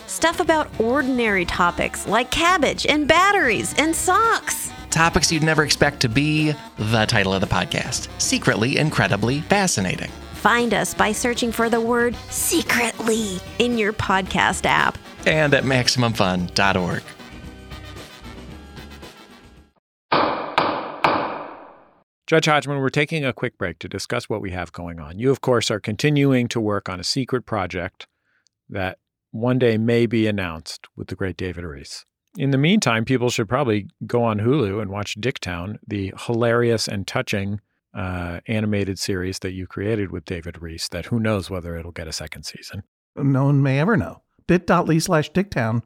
Stuff about ordinary topics like cabbage and batteries and socks. Topics you'd never expect to be the title of the podcast, Secretly Incredibly Fascinating. Find us by searching for the word secretly in your podcast app. And at Maximum Fun dot org. Judge Hodgman, we're taking a quick break to discuss what we have going on. You, of course, are continuing to work on a secret project that one day may be announced with the great David Reese. In the meantime, people should probably go on Hulu and watch Dicktown, the hilarious and touching uh, animated series that you created with David Reese that who knows whether it'll get a second season. No one may ever know. Bit.ly slash Dicktown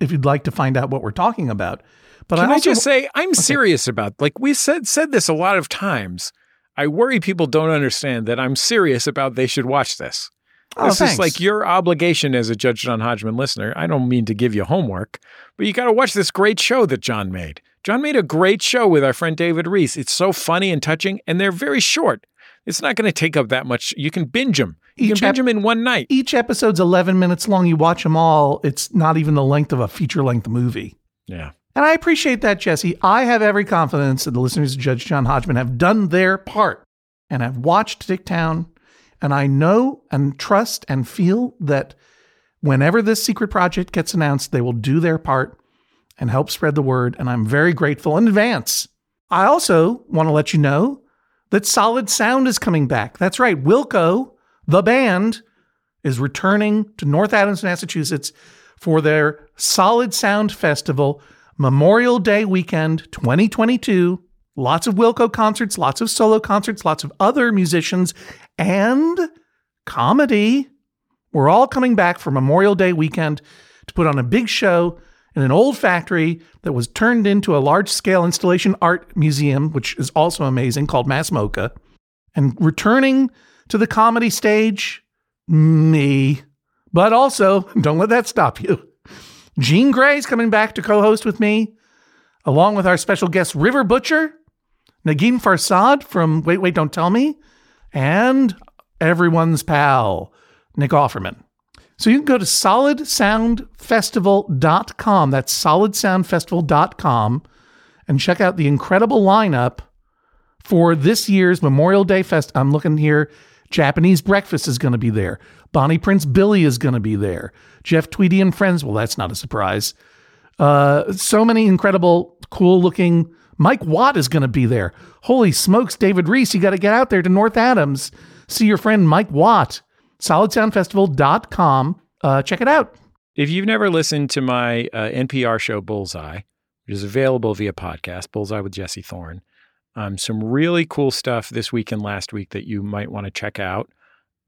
if you'd like to find out what we're talking about. But Can I, also... I just say, I'm okay. serious about, like we said, said this a lot of times. I worry people don't understand that I'm serious about they should watch this. Oh, this thanks. is like your obligation as a Judge John Hodgman listener. I don't mean to give you homework, but you got to watch this great show that John made. John made a great show with our friend David Reese. It's so funny and touching, and they're very short. It's not going to take up that much. You can binge them. You each can binge ep- them in one night. Each episode's eleven minutes long. You watch them all. It's not even the length of a feature-length movie. Yeah. And I appreciate that, Jesse. I have every confidence that the listeners of Judge John Hodgman have done their part and have watched Dicktown. And I know and trust and feel that whenever this secret project gets announced, they will do their part and help spread the word. And I'm very grateful in advance. I also want to let you know that Solid Sound is coming back. That's right. Wilco, the band, is returning to North Adams, Massachusetts for their Solid Sound Festival, Memorial Day weekend twenty twenty-two. Lots of Wilco concerts, lots of solo concerts, lots of other musicians, and comedy. We're all coming back for Memorial Day weekend to put on a big show in an old factory that was turned into a large-scale installation art museum, which is also amazing, called Mass Mocha. And returning to the comedy stage, me. But also, don't let that stop you. Jean Grey's coming back to co-host with me, along with our special guest, River Butcher, Nagin Farsad from Wait, Wait, Don't Tell Me, and everyone's pal, Nick Offerman. So you can go to solid sound festival dot com. That's solid sound festival dot com and check out the incredible lineup for this year's Memorial Day Fest. I'm looking here. Japanese Breakfast is going to be there. Bonnie Prince Billy is going to be there. Jeff Tweedy and Friends. Well, that's not a surprise. Uh, so many incredible, cool looking. Mike Watt is going to be there. Holy smokes, David Reese, you got to get out there to North Adams. See your friend Mike Watt. solid sound festival dot com. Uh, check it out. If you've never listened to my uh, N P R show, Bullseye, which is available via podcast, Bullseye with Jesse Thorne, um, some really cool stuff this week and last week that you might want to check out.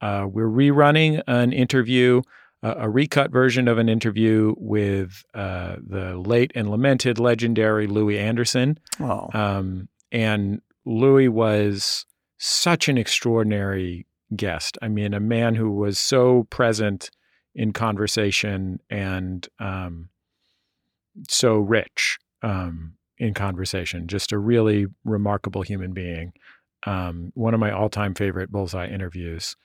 Uh, we're rerunning an interview, uh, a recut version of an interview with uh, the late and lamented legendary Louie Anderson. Oh. Um, and Louie was such an extraordinary guest. I mean, a man who was so present in conversation and um, so rich um, in conversation. Just a really remarkable human being. Um, one of my all-time favorite Bullseye interviews.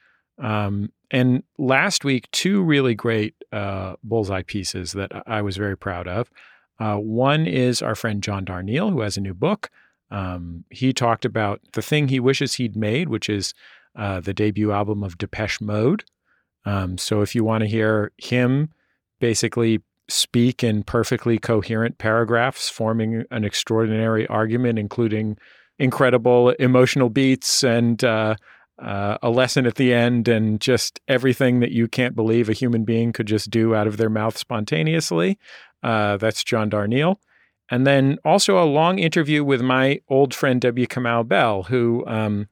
Um, and last week, two really great uh, Bullseye pieces that I was very proud of. Uh, one is our friend John Darnielle, who has a new book. Um, he talked about the thing he wishes he'd made, which is uh, the debut album of Depeche Mode. Um, so if you want to hear him basically speak in perfectly coherent paragraphs, forming an extraordinary argument, including incredible emotional beats and uh, uh, a lesson at the end and just everything that you can't believe a human being could just do out of their mouth spontaneously. Uh, that's John Darnielle. And then also a long interview with my old friend, W. Kamau Bell, who, um,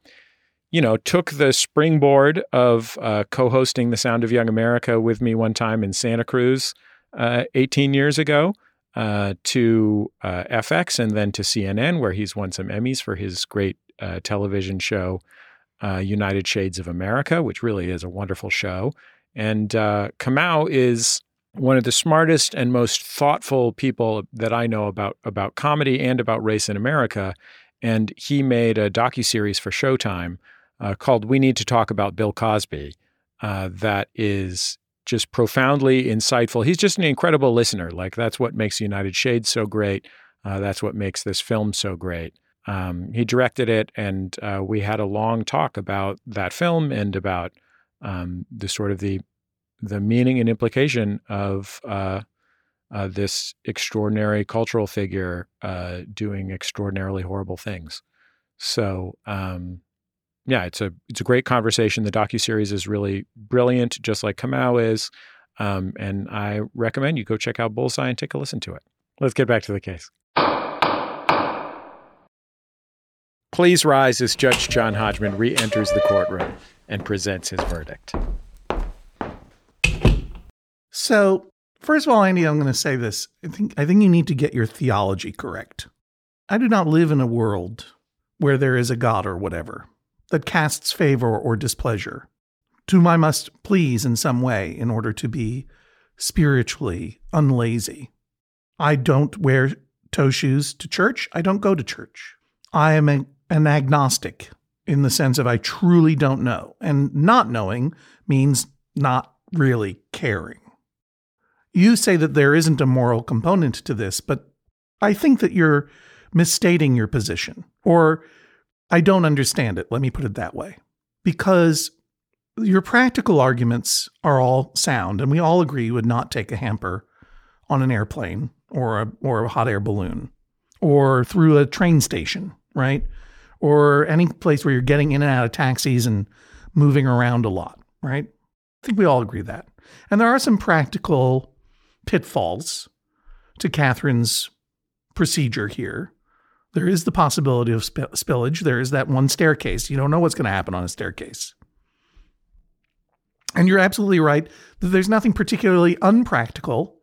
you know, took the springboard of uh, co-hosting The Sound of Young America with me one time in Santa Cruz uh, eighteen years ago uh, to uh, F X and then to C N N, where he's won some Emmys for his great uh, television show, uh, United Shades of America, which really is a wonderful show. And uh, Kamau is one of the smartest and most thoughtful people that I know about about comedy and about race in America. And he made a docuseries for Showtime uh, called We Need to Talk About Bill Cosby uh, that is just profoundly insightful. He's just an incredible listener. Like, that's what makes United Shades so great. Uh, that's what makes this film so great. Um, he directed it, and uh, we had a long talk about that film and about um, the sort of the the meaning and implication of uh, uh, this extraordinary cultural figure uh, doing extraordinarily horrible things. So, um, yeah, it's a it's a great conversation. The docuseries is really brilliant, just like Kamau is. Um, and I recommend you go check out Bullseye and take a listen to it. Let's get back to the case. Please rise as Judge John Hodgman re-enters the courtroom and presents his verdict. So, first of all, Andy, I'm going to say this. I think I think you need to get your theology correct. I do not live in a world where there is a God or whatever that casts favor or displeasure to my must please in some way in order to be spiritually unlazy. I don't wear toe shoes to church. I don't go to church. I am a, an agnostic in the sense of I truly don't know. And not knowing means not really caring. You say that there isn't a moral component to this, but I think that you're misstating your position, or I don't understand it. Let me put it that way, because your practical arguments are all sound, and we all agree you would not take a hamper on an airplane or a, or a hot air balloon or through a train station, right? Or any place where you're getting in and out of taxis and moving around a lot, right? I think we all agree that. And there are some practical pitfalls to Catherine's procedure here. There is the possibility of sp- spillage. There is that one staircase. You don't know what's going to happen on a staircase. And you're absolutely right that there's nothing particularly unpractical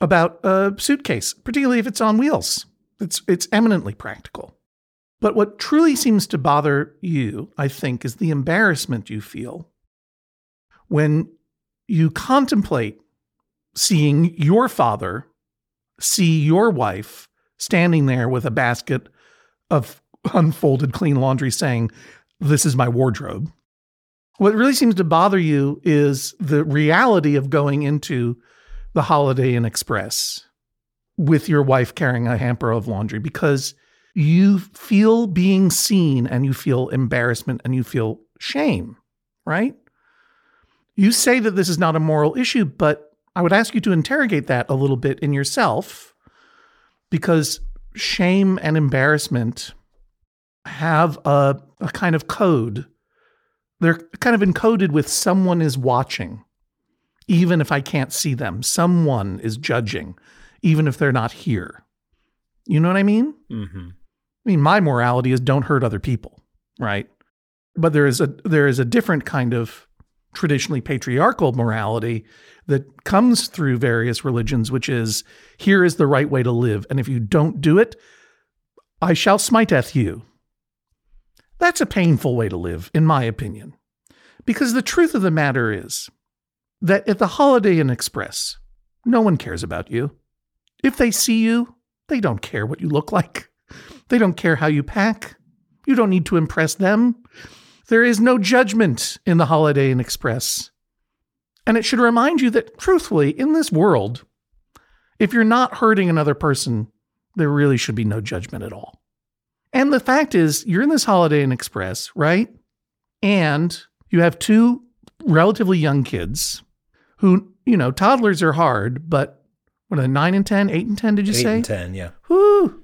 about a suitcase, particularly if it's on wheels. It's, it's eminently practical. But what truly seems to bother you, I think, is the embarrassment you feel when you contemplate seeing your father see your wife standing there with a basket of unfolded clean laundry saying, "This is my wardrobe." What really seems to bother you is the reality of going into the Holiday Inn Express with your wife carrying a hamper of laundry, because you feel being seen and you feel embarrassment and you feel shame, right? You say that this is not a moral issue, but I would ask you to interrogate that a little bit in yourself, because shame and embarrassment have a, a kind of code. They're kind of encoded with someone is watching, even if I can't see them. Someone is judging, even if they're not here. You know what I mean? Mm-hmm. I mean, my morality is don't hurt other people, right? But there is a there is a different kind of traditionally patriarchal morality that comes through various religions, which is, here is the right way to live, and if you don't do it, I shall smiteth you. That's a painful way to live, in my opinion, because the truth of the matter is that at the Holiday Inn Express, no one cares about you. If they see you, they don't care what you look like. They don't care how you pack. You don't need to impress them. There is no judgment in the Holiday Inn Express. And it should remind you that, truthfully, in this world, if you're not hurting another person, there really should be no judgment at all. And the fact is, you're in this Holiday Inn Express, right? And you have two relatively young kids who, you know, toddlers are hard, but what are they, nine and ten, eight and ten, did you say? eight and ten, yeah. Whoo!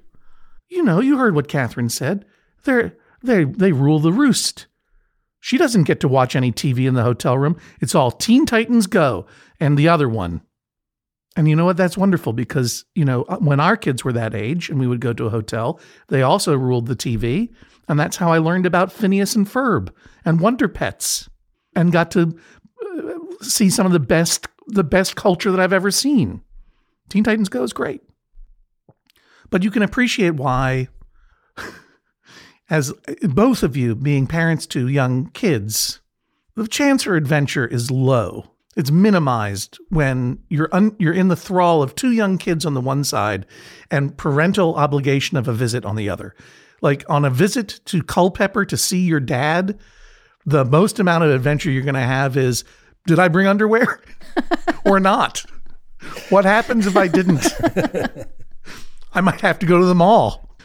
You know, you heard what Catherine said. They're, they they rule the roost. She doesn't get to watch any T V in the hotel room. It's all Teen Titans Go and the other one. And you know what? That's wonderful because, you know, when our kids were that age and we would go to a hotel, they also ruled the T V. And that's how I learned about Phineas and Ferb and Wonder Pets and got to uh, see some of the best, the best culture that I've ever seen. Teen Titans Go is great. But you can appreciate why... As both of you being parents to young kids, the chance for adventure is low. It's minimized when you're un- you're in the thrall of two young kids on the one side and parental obligation of a visit on the other. Like on a visit to Culpeper to see your dad, the most amount of adventure you're going to have is, did I bring underwear or not? What happens if I didn't? I might have to go to the mall.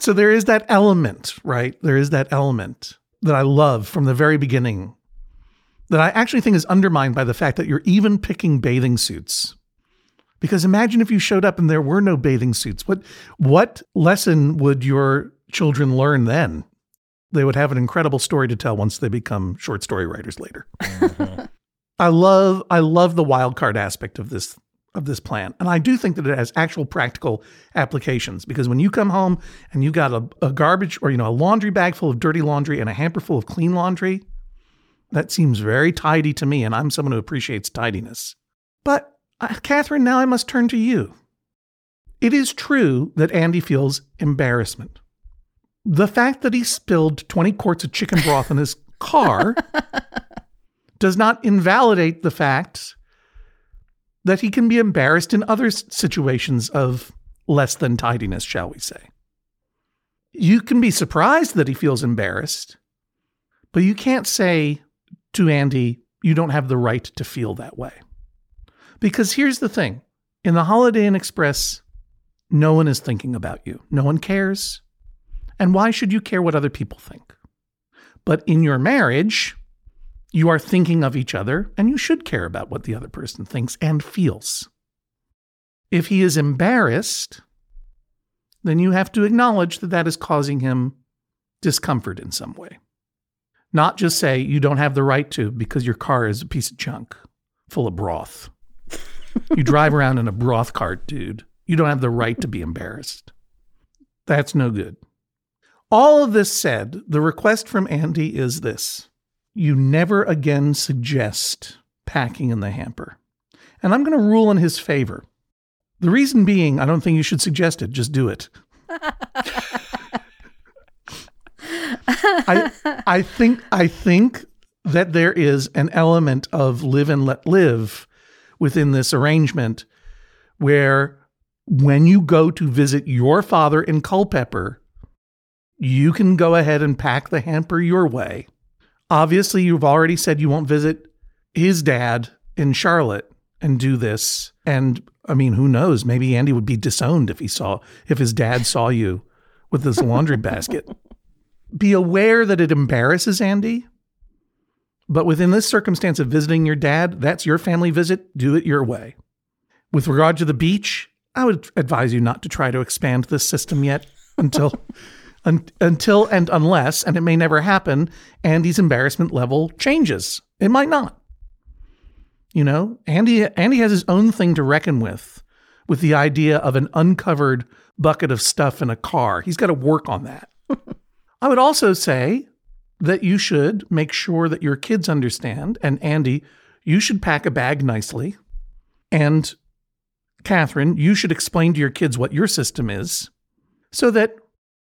So there is that element, right? There is that element that I love from the very beginning that I actually think is undermined by the fact that you're even picking bathing suits. Because imagine if you showed up and there were no bathing suits. What what lesson would your children learn then? They would have an incredible story to tell once they become short story writers later. Mm-hmm. I love I love the wild card aspect of this of this plan. And I do think that it has actual practical applications because when you come home and you got a, a garbage or, you know, a laundry bag full of dirty laundry and a hamper full of clean laundry, that seems very tidy to me. And I'm someone who appreciates tidiness. But uh, Catherine, now I must turn to you. It is true that Andy feels embarrassment. The fact that he spilled twenty quarts of chicken broth in his car does not invalidate the fact that he can be embarrassed in other situations of less than tidiness, shall we say. You can be surprised that he feels embarrassed, but you can't say to Andy, you don't have the right to feel that way. Because here's the thing. In the Holiday Inn Express, no one is thinking about you. No one cares. And why should you care what other people think? But in your marriage... you are thinking of each other, and you should care about what the other person thinks and feels. If he is embarrassed, then you have to acknowledge that that is causing him discomfort in some way. Not just say, you don't have the right to because your car is a piece of junk full of broth. You drive around in a broth cart, dude. You don't have the right to be embarrassed. That's no good. All of this said, the request from Andy is this. You never again suggest packing in the hamper. And I'm going to rule in his favor. The reason being, I don't think you should suggest it. Just do it. I, I think I think that there is an element of live and let live within this arrangement where when you go to visit your father in Culpeper, you can go ahead and pack the hamper your way. Obviously, you've already said you won't visit his dad in Charlotte and do this. And I mean, who knows? Maybe Andy would be disowned if he saw, if his dad saw you with this laundry basket. Be aware that it embarrasses Andy. But within this circumstance of visiting your dad, that's your family visit. Do it your way. With regard to the beach, I would advise you not to try to expand this system yet until... until and unless, and it may never happen, Andy's embarrassment level changes. It might not. You know, Andy Andy has his own thing to reckon with, with the idea of an uncovered bucket of stuff in a car. He's got to work on that. I would also say that you should make sure that your kids understand. And Andy, you should pack a bag nicely. And Catherine, you should explain to your kids what your system is so that,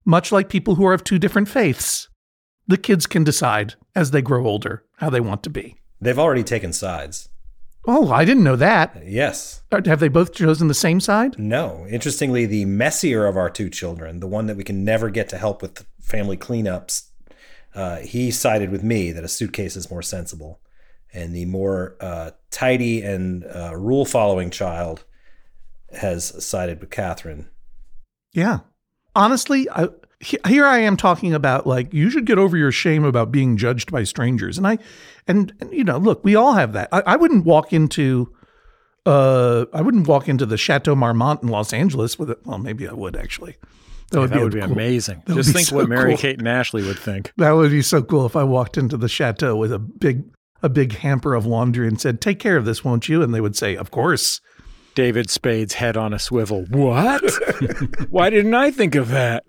much like people who are of two different faiths, the kids can decide as they grow older how they want to be. They've already taken sides. Oh, I didn't know that. Yes. Have they both chosen the same side? No. Interestingly, the messier of our two children, the one that we can never get to help with family cleanups, uh, he sided with me that a suitcase is more sensible. And the more uh, tidy and uh, rule-following child has sided with Catherine. Yeah. Honestly, I, here I am talking about, like, you should get over your shame about being judged by strangers. And I, and, and you know, look, we all have that. I, I wouldn't walk into, uh, I wouldn't walk into the Chateau Marmont in Los Angeles with it. Well, maybe I would actually. That would, yeah, that be, would be cool. Amazing. That Just think so what Mary cool. Kate and Ashley would think. That would be so cool if I walked into the Chateau with a big, a big hamper of laundry and said, "Take care of this, won't you?" And they would say, "Of course." David Spade's head on a swivel. What? Why didn't I think of that?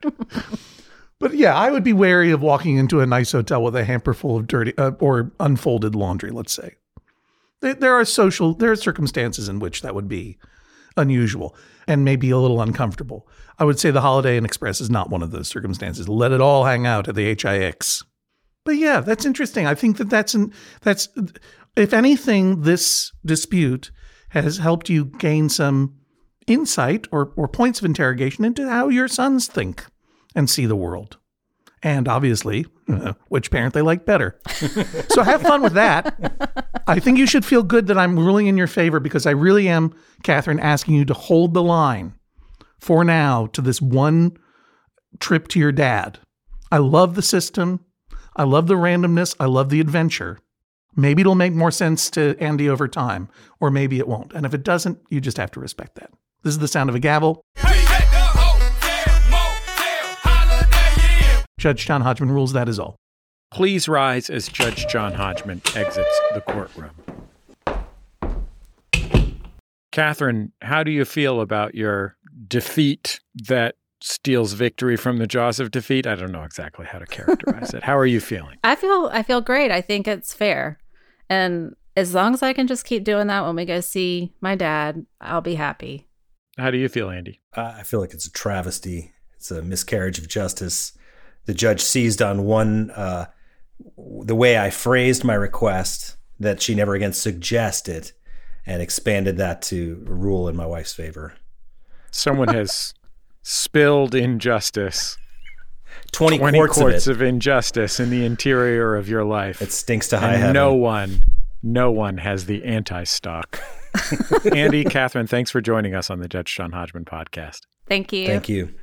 But yeah, I would be wary of walking into a nice hotel with a hamper full of dirty uh, or unfolded laundry, let's say. There are social, there are circumstances in which that would be unusual and maybe a little uncomfortable. I would say the Holiday Inn Express is not one of those circumstances. Let it all hang out at the H I X. But yeah, that's interesting. I think that that's, an, that's if anything, this dispute has helped you gain some insight or, or points of interrogation into how your sons think and see the world. And obviously, uh, which parent they like better. So have fun with that. I think you should feel good that I'm ruling in your favor, because I really am, Catherine, asking you to hold the line for now to this one trip to your dad. I love the system. I love the randomness. I love the adventure. Maybe it'll make more sense to Andy over time, or maybe it won't. And if it doesn't, you just have to respect that. This is the sound of a gavel. Hey, hey, the hotel, motel, holiday, yeah. Judge John Hodgman rules, that is all. Please rise as Judge John Hodgman exits the courtroom. Catherine, how do you feel about your defeat that steals victory from the jaws of defeat? I don't know exactly how to characterize it. How are you feeling? I feel I feel great. I think it's fair. And as long as I can just keep doing that when we go see my dad, I'll be happy. How do you feel, Andy? Uh, I feel like it's a travesty. It's a miscarriage of justice. The judge seized on one, uh, the way I phrased my request that she never again suggested, and expanded that to rule in my wife's favor. Someone has spilled injustice. twenty, twenty quarts, quarts of, of injustice in the interior of your life. It stinks to high and heaven. No one, no one has the anti-stock. Andy, Catherine, thanks for joining us on the Judge John Hodgman podcast. Thank you. Thank you.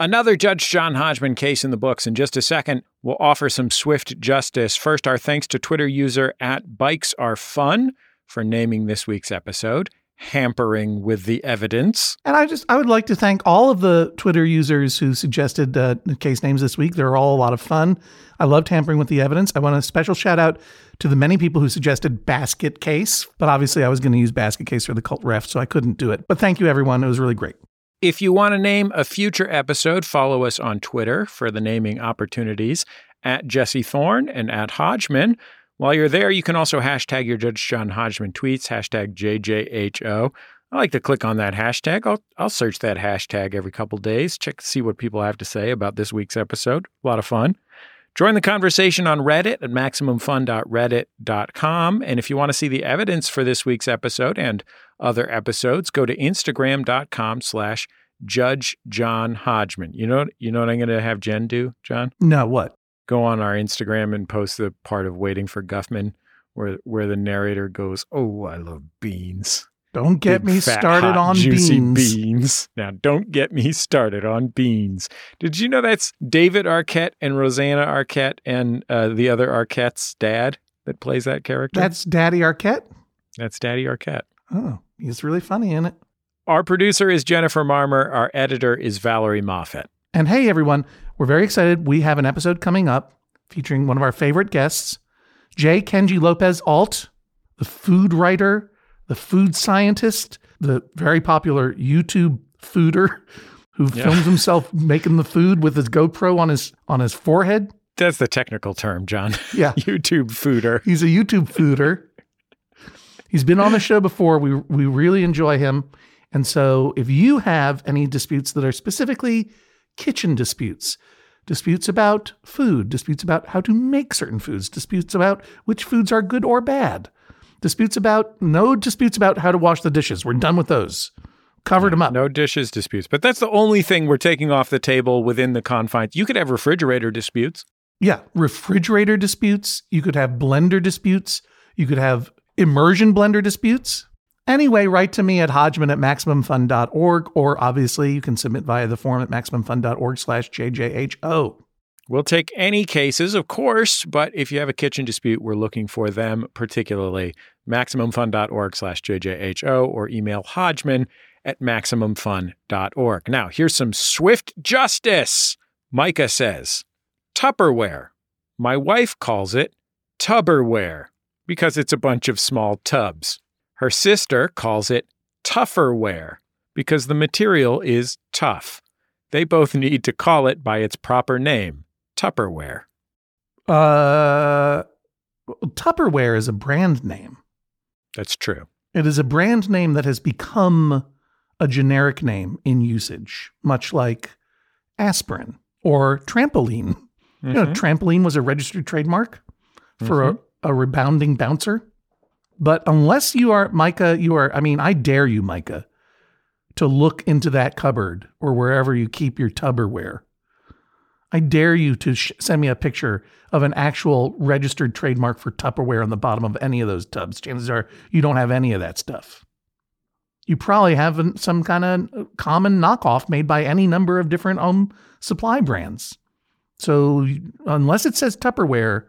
Another Judge John Hodgman case in the books. In just a second, we'll offer some swift justice. First, our thanks to Twitter user at Bikes Are Fun for naming this week's episode Hampering with the Evidence. And I just, I would like to thank all of the Twitter users who suggested uh, case names this week. They're all a lot of fun. I loved Hampering with the Evidence. I want a special shout out to the many people who suggested Basket Case, but obviously I was going to use Basket Case for the cult ref, so I couldn't do it. But thank you, everyone. It was really great. If you want to name a future episode, follow us on Twitter for the naming opportunities at Jesse Thorne and at Hodgman. While you're there, you can also hashtag your Judge John Hodgman tweets, hashtag J J H O. I like to click on that hashtag. I'll, I'll search that hashtag every couple days, check to see what people have to say about this week's episode. A lot of fun. Join the conversation on Reddit at maximum fun dot reddit dot com. And if you want to see the evidence for this week's episode and other episodes, go to instagram.com slash Judge John Hodgman. You know, you know what I'm going to have Jen do, John? No, what? Go on our Instagram and post the part of Waiting for Guffman where where the narrator goes, "Oh, I love beans. Don't get Big, me fat, started hot, on juicy beans. beans. Now, don't get me started on beans." Did you know that's David Arquette and Rosanna Arquette and uh, the other Arquette's dad that plays that character? That's Daddy Arquette? That's Daddy Arquette. Oh, he's really funny in it. Our producer is Jennifer Marmer. Our editor is Valerie Moffett. And hey, everyone, we're very excited. We have an episode coming up featuring one of our favorite guests, J. Kenji Lopez Alt, the food writer, the food scientist, the very popular YouTube fooder who yeah. films himself making the food with his GoPro on his on his forehead. That's the technical term, John. Yeah. YouTube fooder. He's a YouTube fooder. He's been on the show before. We we really enjoy him. And so if you have any disputes that are specifically kitchen disputes, disputes about food, disputes about how to make certain foods, disputes about which foods are good or bad, disputes about, no disputes about how to wash the dishes. We're done with those. Covered them up. No dishes disputes. But that's the only thing we're taking off the table within the confines. You could have refrigerator disputes. Yeah, refrigerator disputes. You could have blender disputes. You could have immersion blender disputes. Anyway, write to me at Hodgman at maximum fun dot org, or obviously you can submit via the form at maximum fun dot org slash J J H O. We'll take any cases, of course, but if you have a kitchen dispute, we're looking for them particularly. maximum fun dot org slash J J H O, or email Hodgman at maximum fun dot org. Now, here's some swift justice. Micah says, Tupperware. My wife calls it Tubberware because it's a bunch of small tubs. Her sister calls it Tufferware because the material is tough. They both need to call it by its proper name, Tupperware. Uh, Tupperware is a brand name. That's true. It is a brand name that has become a generic name in usage, much like aspirin or trampoline. Mm-hmm. You know, trampoline was a registered trademark for mm-hmm. a a rebounding bouncer. But unless you are, Micah, you are, I mean, I dare you, Micah, to look into that cupboard or wherever you keep your Tupperware. I dare you to sh- send me a picture of an actual registered trademark for Tupperware on the bottom of any of those tubs. Chances are you don't have any of that stuff. You probably have some kind of common knockoff made by any number of different home supply brands. So unless it says Tupperware,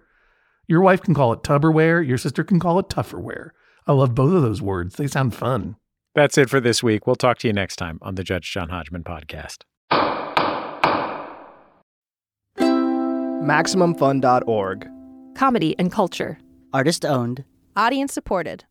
your wife can call it Tupperware. Your sister can call it Tufferware. I love both of those words. They sound fun. That's it for this week. We'll talk to you next time on the Judge John Hodgman podcast. maximum fun dot org. Comedy and culture. Artist owned. Audience supported.